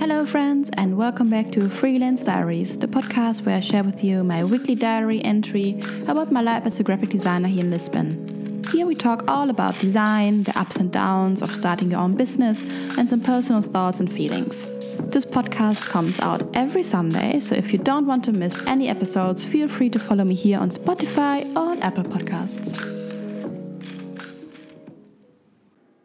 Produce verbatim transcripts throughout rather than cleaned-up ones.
Hello friends, and welcome back to Freelance Diaries, the podcast where I share with you my weekly diary entry about my life as a graphic designer here in Lisbon. Here we talk all about design, the ups and downs of starting your own business, and some personal thoughts and feelings. This podcast comes out every Sunday, so if you don't want to miss any episodes, feel free to follow me here on Spotify or on Apple Podcasts.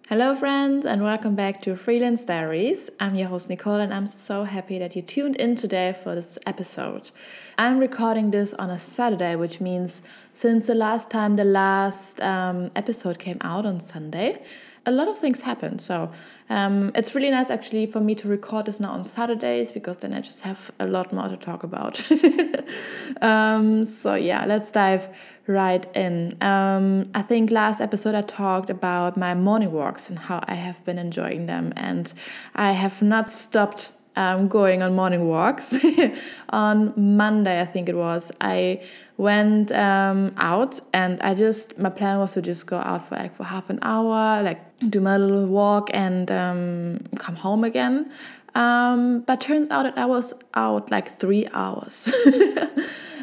Hello friends, and welcome back to Freelance Diaries. I'm your host Nicole, and I'm so happy that you tuned in today for this episode. I'm recording this on a Saturday, which means since the last time the last um, episode came out on Sunday, a lot of things happened. So um, it's really nice actually for me to record this now on Saturdays, because then I just have a lot more to talk about. um, so yeah, let's dive right in. Um, I think last episode I talked about my morning walks and how I have been enjoying them, and I have not stopped um, going on morning walks. On Monday, I think it was, I went um, out, and I just, my plan was to just go out for like for half an hour, like do my little walk and um, come home again. Um, but turns out that I was out like three hours.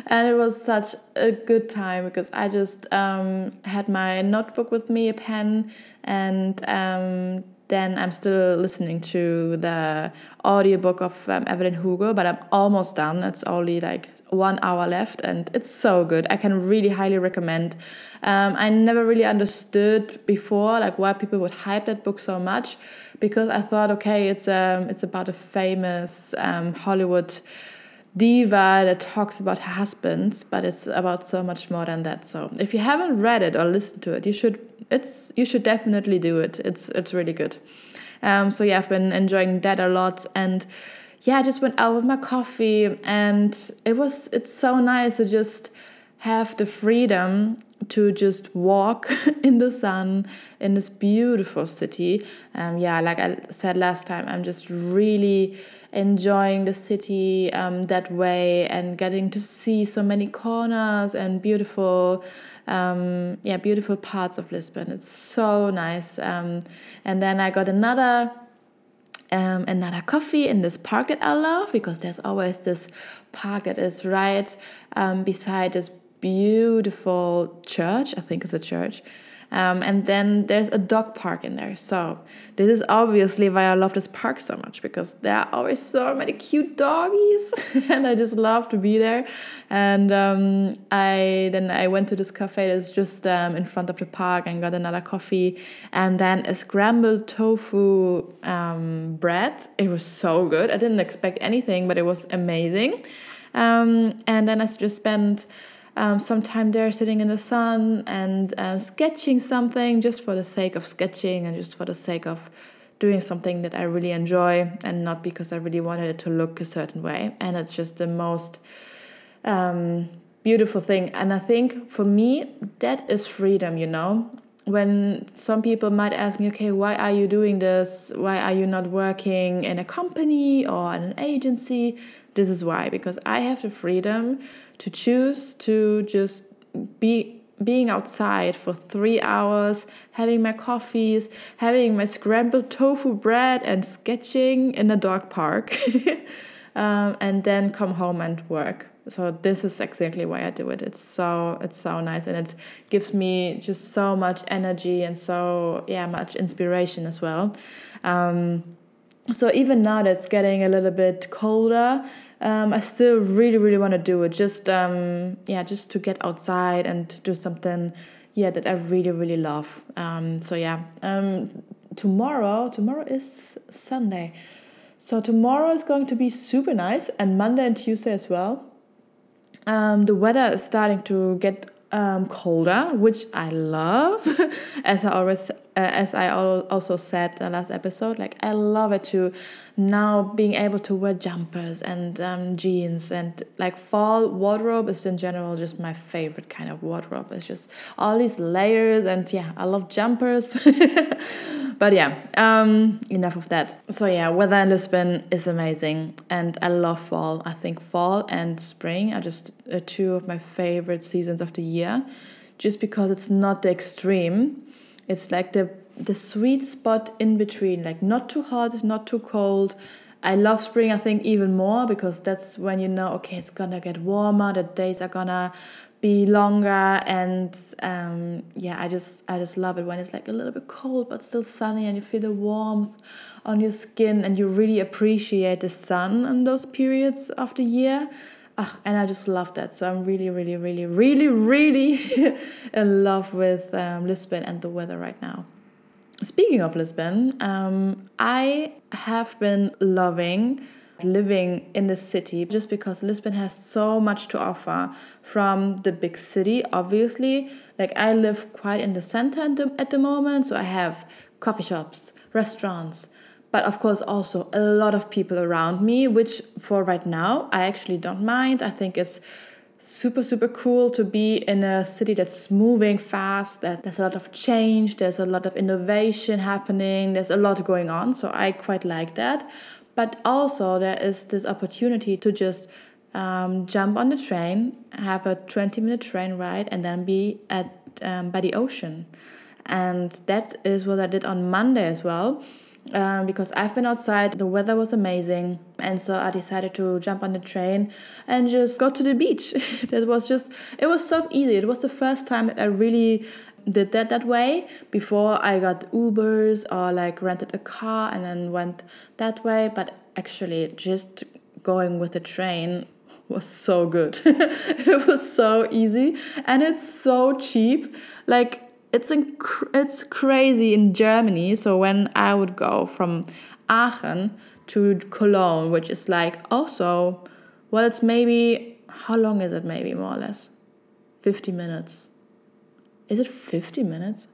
And it was such a good time, because I just um, had my notebook with me, a pen, and um, then I'm still listening to the audiobook of um, Evelyn Hugo, but I'm almost done. It's only like one hour left, and it's so good. I can really highly recommend. Um, I never really understood before like why people would hype that book so much, because I thought, okay, it's um, it's about a famous um, Hollywood diva that talks about her husbands, but it's about so much more than that. So if you haven't read it or listened to it, you should it's you should definitely do it. It's it's really good. Um so yeah, I've been enjoying that a lot, and yeah, I just went out with my coffee, and it was it's so nice to just have the freedom to just walk in the sun in this beautiful city. Um yeah, like I said last time, I'm just really enjoying the city um, that way, and getting to see so many corners and beautiful, um, yeah, beautiful parts of Lisbon. It's so nice. Um, and then I got another, um, another coffee in this park that I love, because there's always this park that is right um, beside this beautiful church. I think it's a church. Um, and then there's a dog park in there. So this is obviously why I love this park so much, because there are always so many cute doggies, and I just love to be there. And um, I then I went to this cafe that's just um, in front of the park, and got another coffee, and then a scrambled tofu um, bread. It was so good. I didn't expect anything, but it was amazing. Um, and then I just spent Um, sometime there sitting in the sun and uh, sketching something, just for the sake of sketching, and just for the sake of doing something that I really enjoy, and not because I really wanted it to look a certain way. And it's just the most um, beautiful thing. And I think for me, that is freedom, you know. When some people might ask me, okay, why are you doing this? Why are you not working in a company or in an agency? This is why, because I have the freedom to choose to just be being outside for three hours, having my coffees, having my scrambled tofu bread, and sketching in a dog park, um, and then come home and work. So this is exactly why I do it. It's so it's so nice, and it gives me just so much energy, and so yeah, much inspiration as well. Um, so even now that it's getting a little bit colder, um, I still really really want to do it. Just um, yeah, just to get outside and do something yeah that I really really love. Um, so yeah, um, tomorrow tomorrow is Sunday, so tomorrow is going to be super nice, and Monday and Tuesday as well. Um, the weather is starting to get um, colder, which I love. as I always, uh, as I al- also said the last episode, like I love it to now being able to wear jumpers and um, jeans, and like fall wardrobe is in general just my favorite kind of wardrobe. It's just all these layers, and yeah, I love jumpers. But yeah, um, enough of that. So yeah, weather in Lisbon is amazing, and I love fall. I think fall and spring are just uh, two of my favorite seasons of the year, just because it's not the extreme. It's like the the sweet spot in between, like not too hot, not too cold, I love spring, I think, even more, because that's when you know, okay, it's gonna get warmer, the days are gonna be longer, and um, yeah, I just I just love it when it's like a little bit cold but still sunny, and you feel the warmth on your skin, and you really appreciate the sun in those periods of the year. Ah, and I just love that. So I'm really, really, really, really, really in love with um, Lisbon and the weather right now. Speaking of Lisbon, um, I have been loving living in the city, just because Lisbon has so much to offer from the big city, obviously. Like, I live quite in the center at the moment, so I have coffee shops, restaurants, but of course also a lot of people around me, which for right now I actually don't mind. I think it's super, super cool to be in a city that's moving fast, that there's a lot of change, there's a lot of innovation happening, there's a lot going on, so I quite like that. But also there is this opportunity to just um, jump on the train, have a twenty-minute train ride, and then be at um, by the ocean. And that is what I did on Monday as well, um, because I've been outside, the weather was amazing, and so I decided to jump on the train and just go to the beach. That was just, it was so easy. It was the first time that I really did that that way. Before, I got Ubers or like rented a car and then went that way, but actually just going with the train was so good. It was so easy, and it's so cheap. Like, it's inc- it's crazy in Germany. So when I would go from Aachen to Cologne, which is like also, well, it's maybe, how long is it, maybe more or less fifty minutes. Is it fifty minutes?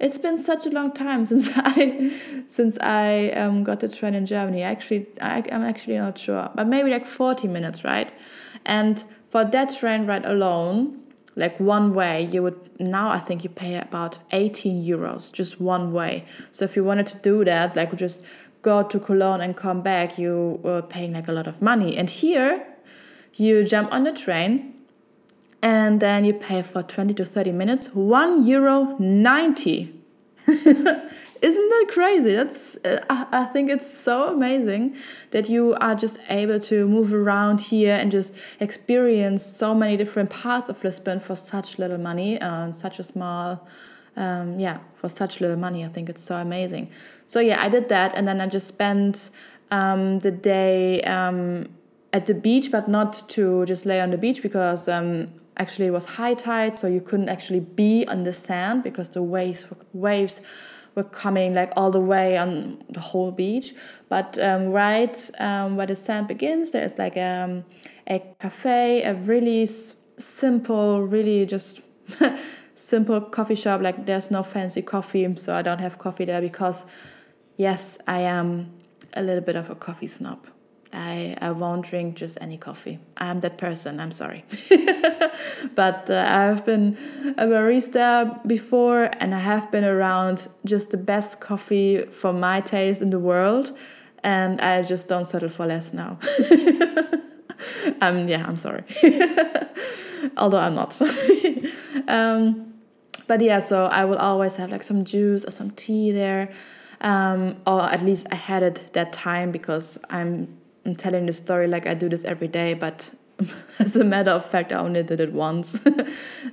It's been such a long time since I since I um, got the train in Germany. Actually, I, I'm actually not sure, but maybe like forty minutes, right? And for that train ride alone, like one way, you would, now I think you pay about eighteen euros just one way. So if you wanted to do that, like just go to Cologne and come back, you were paying like a lot of money. And here, you jump on the train, and then you pay for twenty to thirty minutes, one euro ninety. Isn't that crazy? That's uh, I think it's so amazing that you are just able to move around here and just experience so many different parts of Lisbon for such little money, and such a small, um, yeah, for such little money. I think it's so amazing. So yeah, I did that, and then I just spent um, the day um, at the beach, but not to just lay on the beach, because um, actually it was high tide, so you couldn't actually be on the sand because the waves were, waves were coming like all the way on the whole beach. But um, right um, where the sand begins, there is like um, a cafe, a really s- simple, really just simple coffee shop. Like, there's no fancy coffee, so I don't have coffee there, because yes, I am a little bit of a coffee snob. I, I won't drink just any coffee. I'm that person, I'm sorry. But uh, I've been a barista before, and I have been around just the best coffee for my taste in the world, and I just don't settle for less now. um, yeah, I'm sorry. Although I'm not. um, but yeah, so I will always have like some juice or some tea there. Um, or at least I had it that time, because I'm I'm telling the story like I do this every day, but as a matter of fact, I only did it once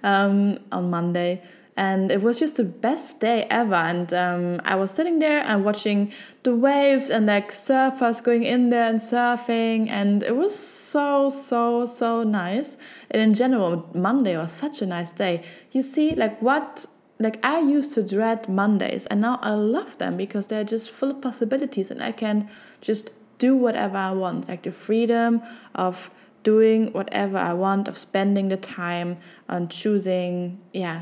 um, on Monday. And it was just the best day ever. And um, I was sitting there and watching the waves, and like surfers going in there and surfing. And it was so, so, so nice. And in general, Monday was such a nice day. You see, like what... Like, I used to dread Mondays, and now I love them, because they're just full of possibilities, and I can just do whatever I want. Like, the freedom of doing whatever I want, of spending the time on choosing, yeah,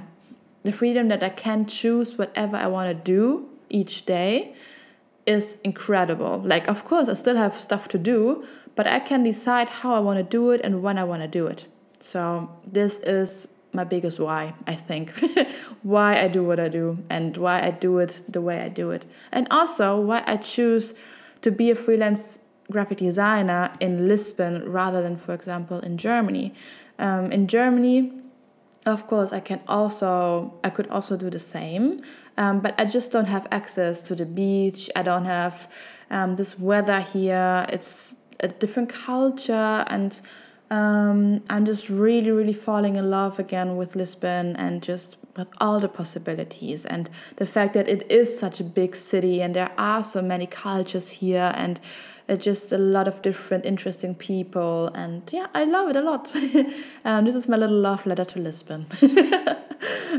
the freedom that I can choose whatever I want to do each day is incredible. Like, of course, I still have stuff to do, but I can decide how I want to do it and when I want to do it. So this is my biggest why, I think. Why I do what I do, and why I do it the way I do it, and also why I choose to be a freelance graphic designer in Lisbon rather than, for example, in Germany. Um, in Germany, of course, I can also I could also do the same, um, but I just don't have access to the beach. I don't have um, this weather here, it's a different culture, and um, I'm just really, really falling in love again with Lisbon, and just with all the possibilities, and the fact that it is such a big city and there are so many cultures here, and it's just a lot of different interesting people, and yeah, I love it a lot. um, this is my little love letter to Lisbon.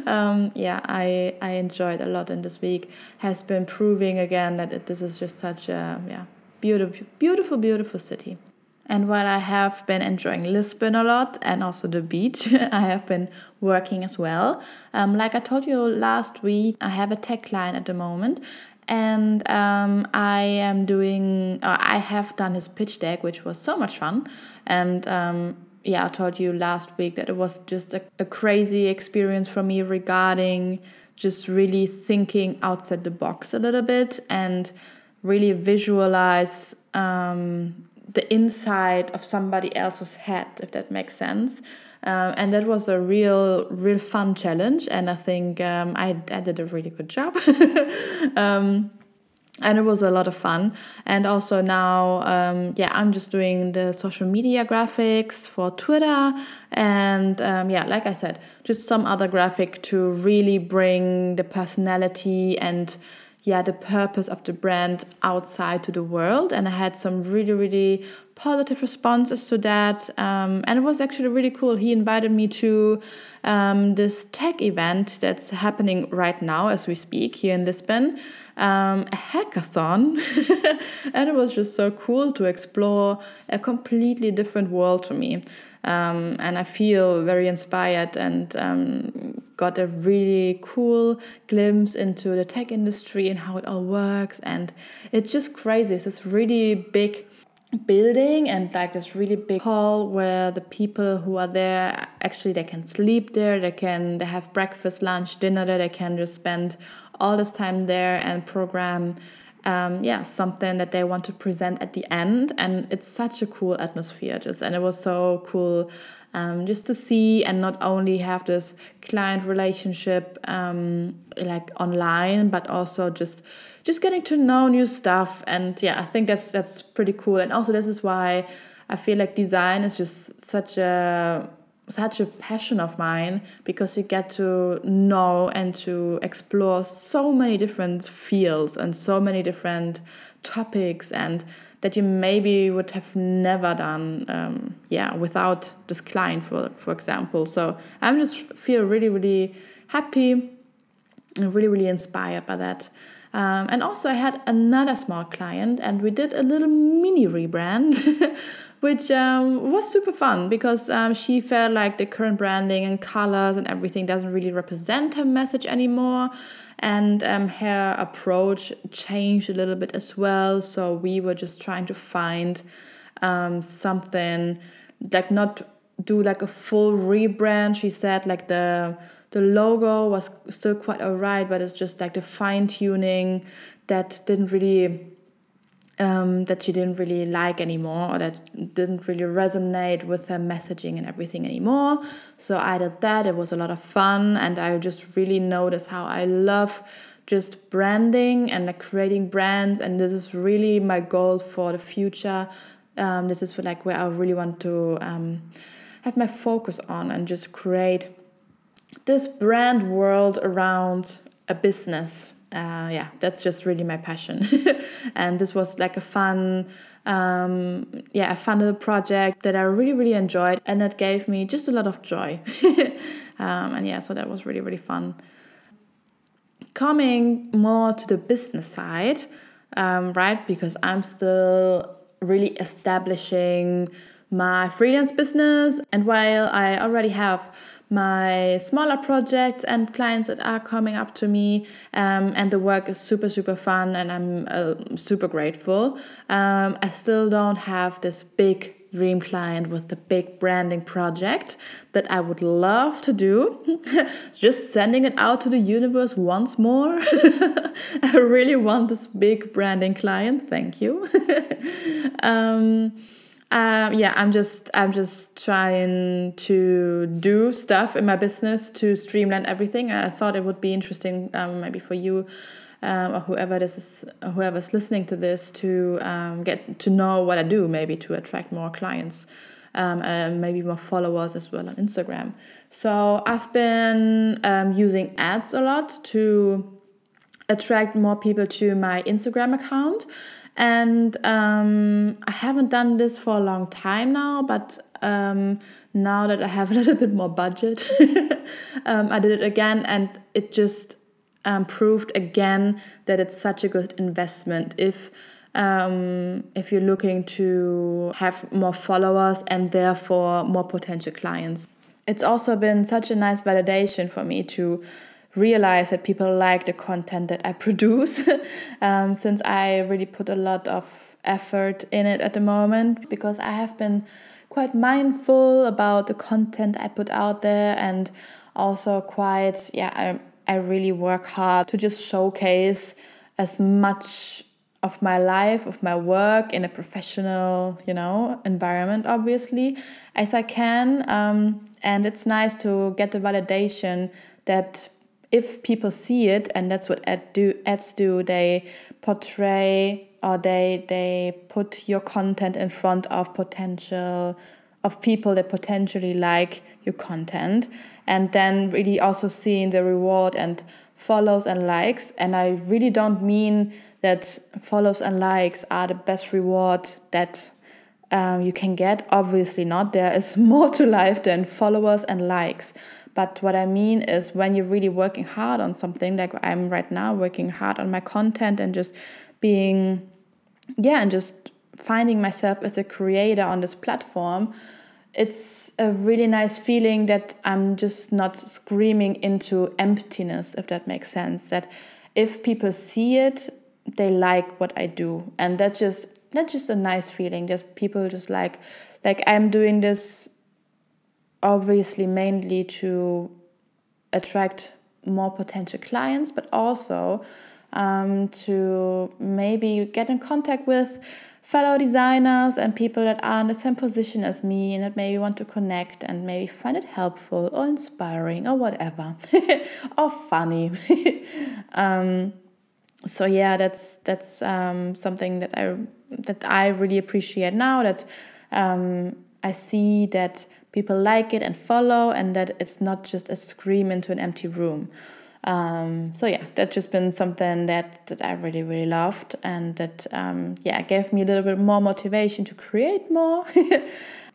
um, yeah, I I enjoyed a lot, and this week has been proving again that it, this is just such a yeah beautiful, beautiful, beautiful city. And while I have been enjoying Lisbon a lot and also the beach, I have been working as well. Um, like I told you last week, I have a tech client at the moment. And um, I am doing, uh, I have done his pitch deck, which was so much fun. And um, yeah, I told you last week that it was just a, a crazy experience for me regarding just really thinking outside the box a little bit and really visualize um, the inside of somebody else's head, if that makes sense. Um, and that was a real, real fun challenge. And I think um, I, I did a really good job. um, and it was a lot of fun. And also now, um, yeah, I'm just doing the social media graphics for Twitter. And um, yeah, like I said, just some other graphic to really bring the personality and yeah, the purpose of the brand outside to the world. And I had some really, really positive responses to that. Um, and it was actually really cool. He invited me to um, this tech event that's happening right now as we speak here in Lisbon, um, a hackathon. And it was just so cool to explore a completely different world to me. Um, and I feel very inspired and um, got a really cool glimpse into the tech industry and how it all works. And it's just crazy. It's this really big building and like this really big hall where the people who are there, actually they can sleep there, they can they have breakfast, lunch, dinner there, they can just spend all this time there and program Um, yeah, something that they want to present at the end. And it's such a cool atmosphere just, and it was so cool um, just to see and not only have this client relationship um, like online, but also just just getting to know new stuff. And yeah, I think that's that's pretty cool. And also this is why I feel like design is just such a such a passion of mine, because you get to know and to explore so many different fields and so many different topics, and that you maybe would have never done um, yeah without this client, for for example. So I'm just feel really, really happy and really, really inspired by that. Um, and also I had another small client and we did a little mini rebrand, which um, was super fun, because um, she felt like the current branding and colors and everything doesn't really represent her message anymore. And um, her approach changed a little bit as well. So we were just trying to find um, something, like not do like a full rebrand. She said like the... The logo was still quite all right, but it's just like the fine-tuning that didn't really, um, that she didn't really like anymore, or that didn't really resonate with her messaging and everything anymore. So I did that. It was a lot of fun, and I just really noticed how I love just branding and like creating brands, and this is really my goal for the future. Um, this is like where I really want to um, have my focus on, and just create this brand world around a business. Uh, yeah, that's just really my passion. And this was like a fun, um, yeah, a fun little project that I really, really enjoyed. And that gave me just a lot of joy. um, and yeah, so that was really, really fun. Coming more to the business side, um, right? Because I'm still really establishing my freelance business. And while I already have my smaller projects and clients that are coming up to me, um, and the work is super, super fun, and I'm uh, super grateful. Um, I still don't have this big dream client with the big branding project that I would love to do. Just sending it out to the universe once more. I really want this big branding client. Thank you. um, Um, yeah, I'm just I'm just trying to do stuff in my business to streamline everything. I thought it would be interesting, um, maybe for you, um, or whoever this is, whoever's listening to this, to um, get to know what I do, maybe to attract more clients, um, and maybe more followers as well on Instagram. So I've been um, using ads a lot to attract more people to my Instagram account. And um, I haven't done this for a long time now, but um, now that I have a little bit more budget, um, I did it again, and it just um, proved again that it's such a good investment. If um, if you're looking to have more followers and therefore more potential clients, it's also been such a nice validation for me to realize that people like the content that I produce, um, since I really put a lot of effort in it at the moment, because I have been quite mindful about the content I put out there, and also quite, yeah, I, I really work hard to just showcase as much of my life, of my work in a professional, you know, environment, obviously, as I can. Um, and it's nice to get the validation that if people see it, and that's what ad do, ads do, they portray, or they they put your content in front of potential, of people that potentially like your content, and then really also seeing the reward and follows and likes. And I really don't mean that follows and likes are the best reward that um, you can get. Obviously not. There is more to life than followers and likes. But what I mean is, when you're really working hard on something, like I'm right now working hard on my content and just being, yeah, and just finding myself as a creator on this platform, it's a really nice feeling that I'm just not screaming into emptiness, if that makes sense. That if people see it, they like what I do. And that's just that's just a nice feeling. There's people just like, like I'm doing this obviously mainly to attract more potential clients, but also um, to maybe get in contact with fellow designers and people that are in the same position as me, and that maybe want to connect and maybe find it helpful or inspiring or whatever, or funny. um, so yeah, that's that's um, something that I that I really appreciate now, that um, I see that people like it and follow, and that it's not just a scream into an empty room. Um, so yeah, that's just been something that, that I really, really loved, and that um, yeah, gave me a little bit more motivation to create more.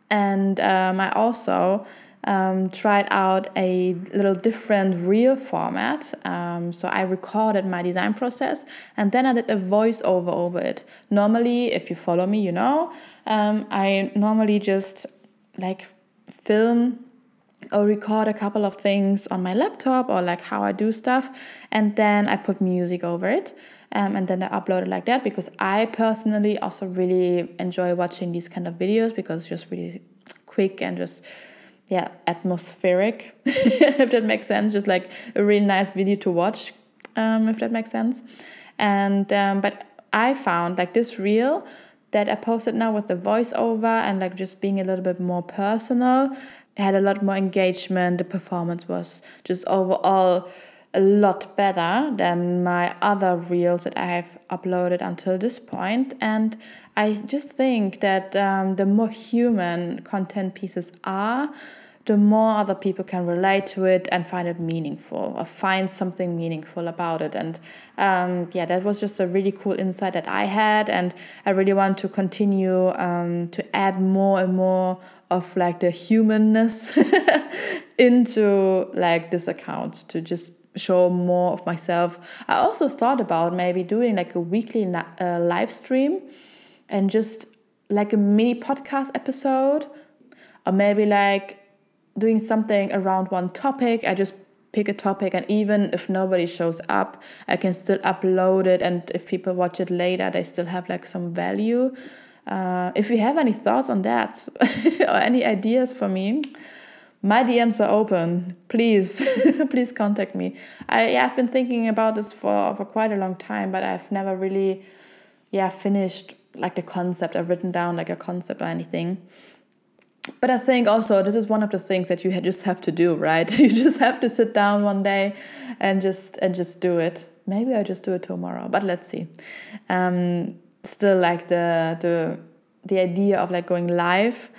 And um, I also um, tried out a little different reel format. Um, so I recorded my design process, and then I did a voiceover over it. Normally, if you follow me, you know, um, I normally just like film or record a couple of things on my laptop, or like how I do stuff, and then I put music over it, um, and then I upload it like that, because I personally also really enjoy watching these kind of videos, because it's just really quick and just, yeah, atmospheric, if that makes sense, just like a really nice video to watch, um, if that makes sense. And um, but I found like this reel that I posted now with the voiceover and like just being a little bit more personal, I had a lot more engagement. The performance was just overall a lot better than my other reels that I have uploaded until this point. And I just think that um, the more human content pieces are, the more other people can relate to it and find it meaningful, or find something meaningful about it. And um, yeah, that was just a really cool insight that I had. And I really want to continue um, to add more and more of like the humanness into like this account, to just show more of myself. I also thought about maybe doing like a weekly na- uh, live stream, and just like a mini podcast episode, or maybe like doing something around one topic. I just pick a topic, and even if nobody shows up, I can still upload it, and if people watch it later, they still have like some value. Uh, if you have any thoughts on that or any ideas for me, my D Ms are open. Please, please contact me. I, yeah, I've been thinking about this for, for quite a long time, but I've never really yeah, finished like the concept. I've written down like a concept or anything. But I think also this is one of the things that you just have to do, right? You just have to sit down one day and just and just do it. Maybe I just do it tomorrow, but let's see. Um, still, like the the the idea of like going live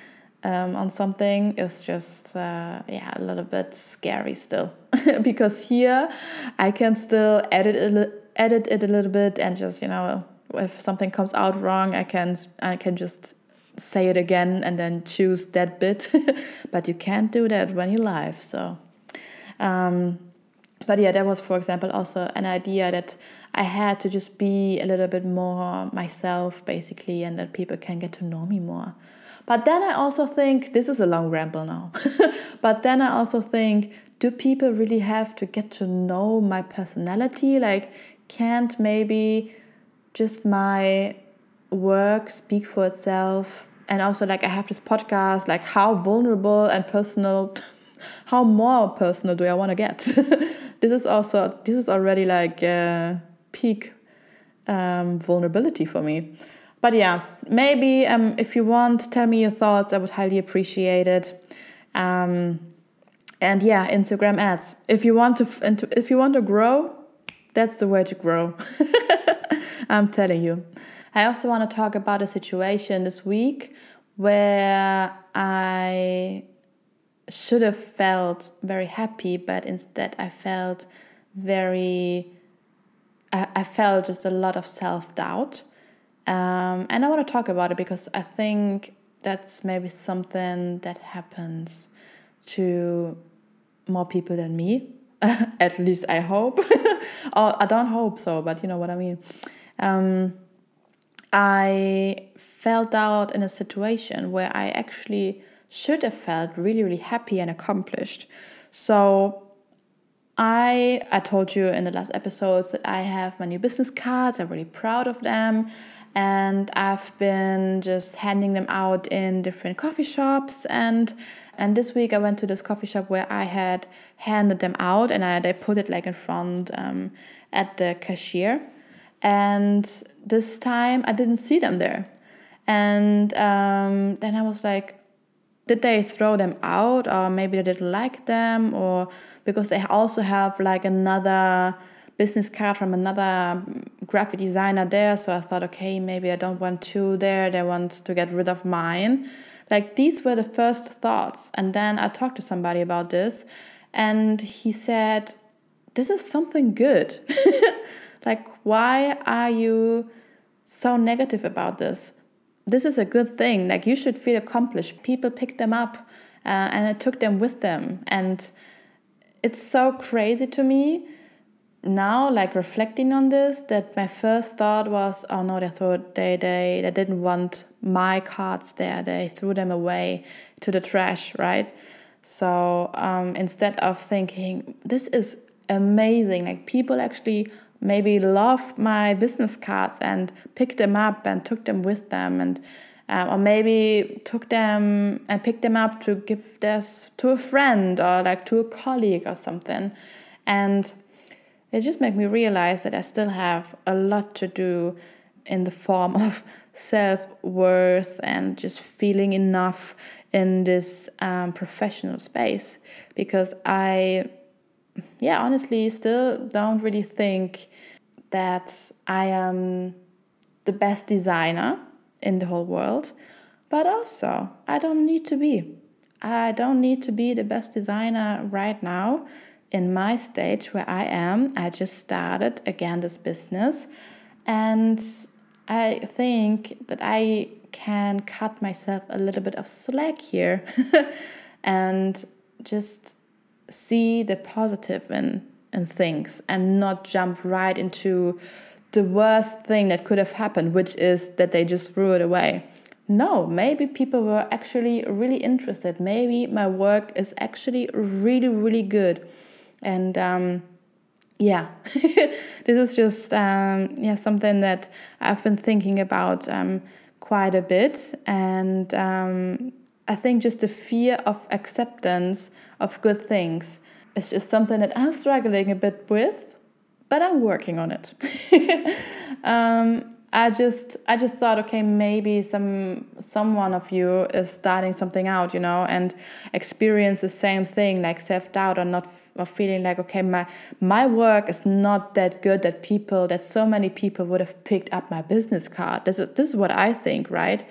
um, on something is just uh, yeah a little bit scary still, because here I can still edit it, edit it a little bit, and just, you know, if something comes out wrong, I can I can just say it again and then choose that bit. But you can't do that when you're live. So, um, but yeah, that was, for example, also an idea that I had to just be a little bit more myself, basically, and that people can get to know me more. But then I also think, this is a long ramble now, but then I also think, do people really have to get to know my personality? Like, can't maybe just my work speak for itself? And also, like, I have this podcast, like, how vulnerable and personal, how more personal do I want to get? This is also, this is already like uh, peak um, vulnerability for me. But yeah, maybe um, if you want, tell me your thoughts. I would highly appreciate it. Um, and yeah, Instagram ads. If you want to, and to, if you want to grow, that's the way to grow. I'm telling you. I also want to talk about a situation this week where I should have felt very happy, but instead I felt very, I, I felt just a lot of self-doubt. Um, and I want to talk about it because I think that's maybe something that happens to more people than me. At least I hope. Or I don't hope so, but you know what I mean. Um, I felt out in a situation where I actually should have felt really, really happy and accomplished. So I I told you in the last episodes that I have my new business cards. I'm really proud of them. And I've been just handing them out in different coffee shops. And and this week I went to this coffee shop where I had handed them out, and I, they put it like in front um, at the cashier. And this time I didn't see them there. And um, then I was like, did they throw them out? Or maybe they didn't like them? Or because they also have like another business card from another graphic designer there. So I thought, okay, maybe I don't want two there. They want to get rid of mine. Like, these were the first thoughts. And then I talked to somebody about this. And he said, this is something good. Like, why are you so negative about this? This is a good thing. Like, you should feel accomplished. People picked them up uh, and I took them with them. And it's so crazy to me now, like, reflecting on this, that my first thought was, oh no, they threw, they, they, they didn't want my cards there. They threw them away to the trash, right? So um, instead of thinking, this is amazing, like, people actually maybe loved my business cards and picked them up and took them with them, and um, or maybe took them and picked them up to give this to a friend or like to a colleague or something. And it just made me realize that I still have a lot to do in the form of self-worth and just feeling enough in this um, professional space, because I yeah, honestly, still don't really think that I am the best designer in the whole world. But also, I don't need to be. I don't need to be the best designer right now in my stage where I am. I just started, again, this business. And I think that I can cut myself a little bit of slack here and just see the positive in, in things and not jump right into the worst thing that could have happened, which is that they just threw it away. No, maybe people were actually really interested. Maybe my work is actually really, really good. And um, yeah, this is just um, yeah something that I've been thinking about um, quite a bit. And um I think just the fear of acceptance of good things is just something that I'm struggling a bit with, but I'm working on it. um, I just I just thought, okay, maybe some someone of you is starting something out, you know, and experience the same thing, like self-doubt or not or feeling like, okay, my my work is not that good that people that so many people would have picked up my business card. This is this is what I think, right?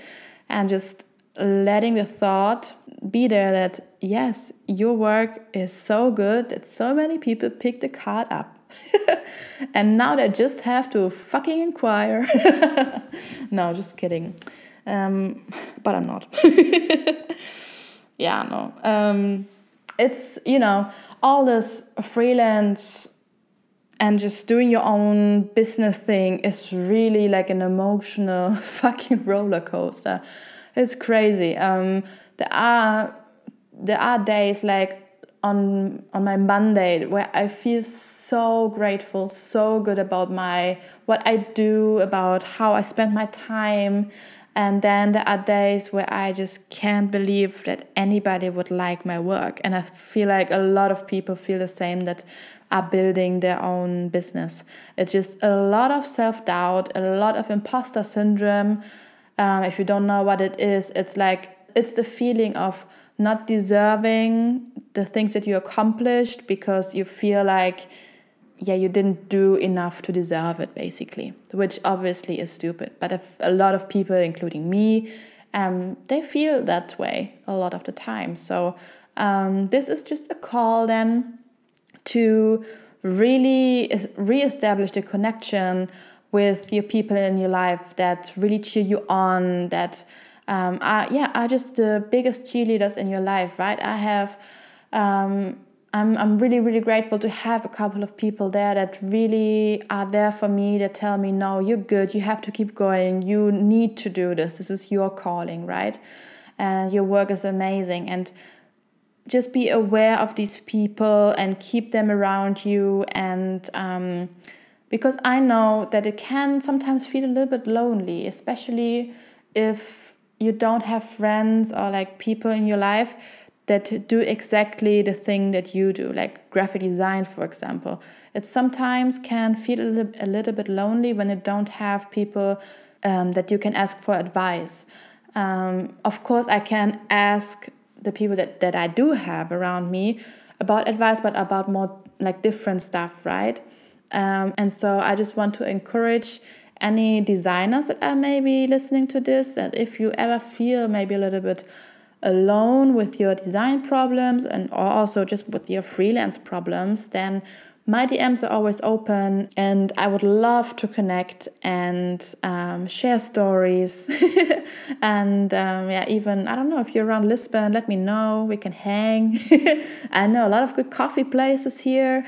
And just letting the thought be there that yes, your work is so good that so many people picked the card up. And now they just have to fucking inquire. No, just kidding. Um, but I'm not. Yeah, no. Um, it's, you know, all this freelance and just doing your own business thing is really like an emotional fucking roller coaster. It's crazy. Um, there are there are days like on on my Monday where I feel so grateful, so good about my what I do, about how I spend my time. And then there are days where I just can't believe that anybody would like my work. And I feel like a lot of people feel the same that are building their own business. It's just a lot of self-doubt, a lot of imposter syndrome. Um, if you don't know what it is, it's like it's the feeling of not deserving the things that you accomplished because you feel like, yeah, you didn't do enough to deserve it, basically, which obviously is stupid. But if a lot of people, including me, um, they feel that way a lot of the time. So um, this is just a call then to really reestablish the connection with your people in your life that really cheer you on, that Um, are, yeah, are just the biggest cheerleaders in your life, right? I have, um, I'm, I'm really, really grateful to have a couple of people there that really are there for me, that tell me, no, you're good, you have to keep going, you need to do this, this is your calling, right? And your work is amazing. And just be aware of these people and keep them around you. And um, because I know that it can sometimes feel a little bit lonely, especially if you don't have friends or like people in your life that do exactly the thing that you do, like graphic design, for example. It sometimes can feel a little, a little bit lonely when you don't have people um, that you can ask for advice. Um, of course, I can ask the people that, that I do have around me about advice, but about more like different stuff, right? Um, and so I just want to encourage any designers that are maybe listening to this, that if you ever feel maybe a little bit alone with your design problems and also just with your freelance problems, then my D Ms are always open and I would love to connect and um, share stories. And um, yeah, even, I don't know, if you're around Lisbon, let me know, we can hang. I know a lot of good coffee places here.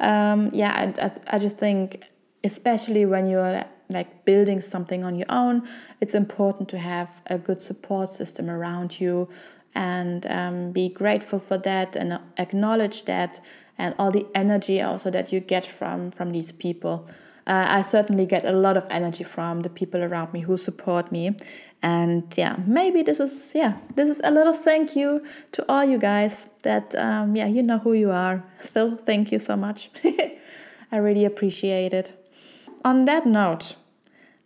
um, yeah, I, I, I just think, especially when you're like building something on your own, it's important to have a good support system around you and um, be grateful for that and acknowledge that and all the energy also that you get from, from these people. Uh, I certainly get a lot of energy from the people around me who support me. And yeah, maybe this is, yeah, this is a little thank you to all you guys that, um, yeah, you know who you are. So thank you so much. I really appreciate it. On that note,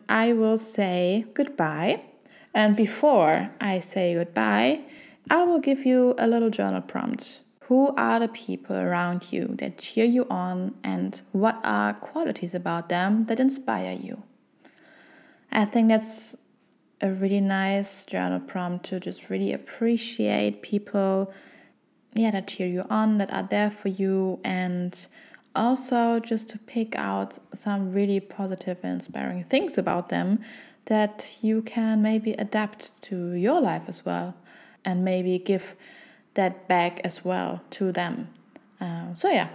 I will say goodbye. And before I say goodbye, I will give you a little journal prompt. Who are the people around you that cheer you on, and what are qualities about them that inspire you? I think that's a really nice journal prompt to just really appreciate people, yeah, that cheer you on, that are there for you, and also just to pick out some really positive and inspiring things about them that you can maybe adapt to your life as well and maybe give that back as well to them. Um, so yeah,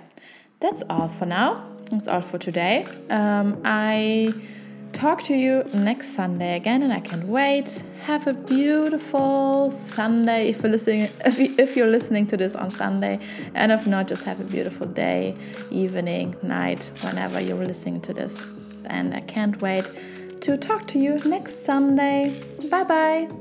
that's all for now. That's all for today. Um, I talk to you next Sunday again and I can't wait. Have a beautiful Sunday if you're listening if, you, if you're listening to this on Sunday, and if not, just have a beautiful day, evening, night, whenever you're listening to this. And I can't wait to talk to you next Sunday. Bye bye.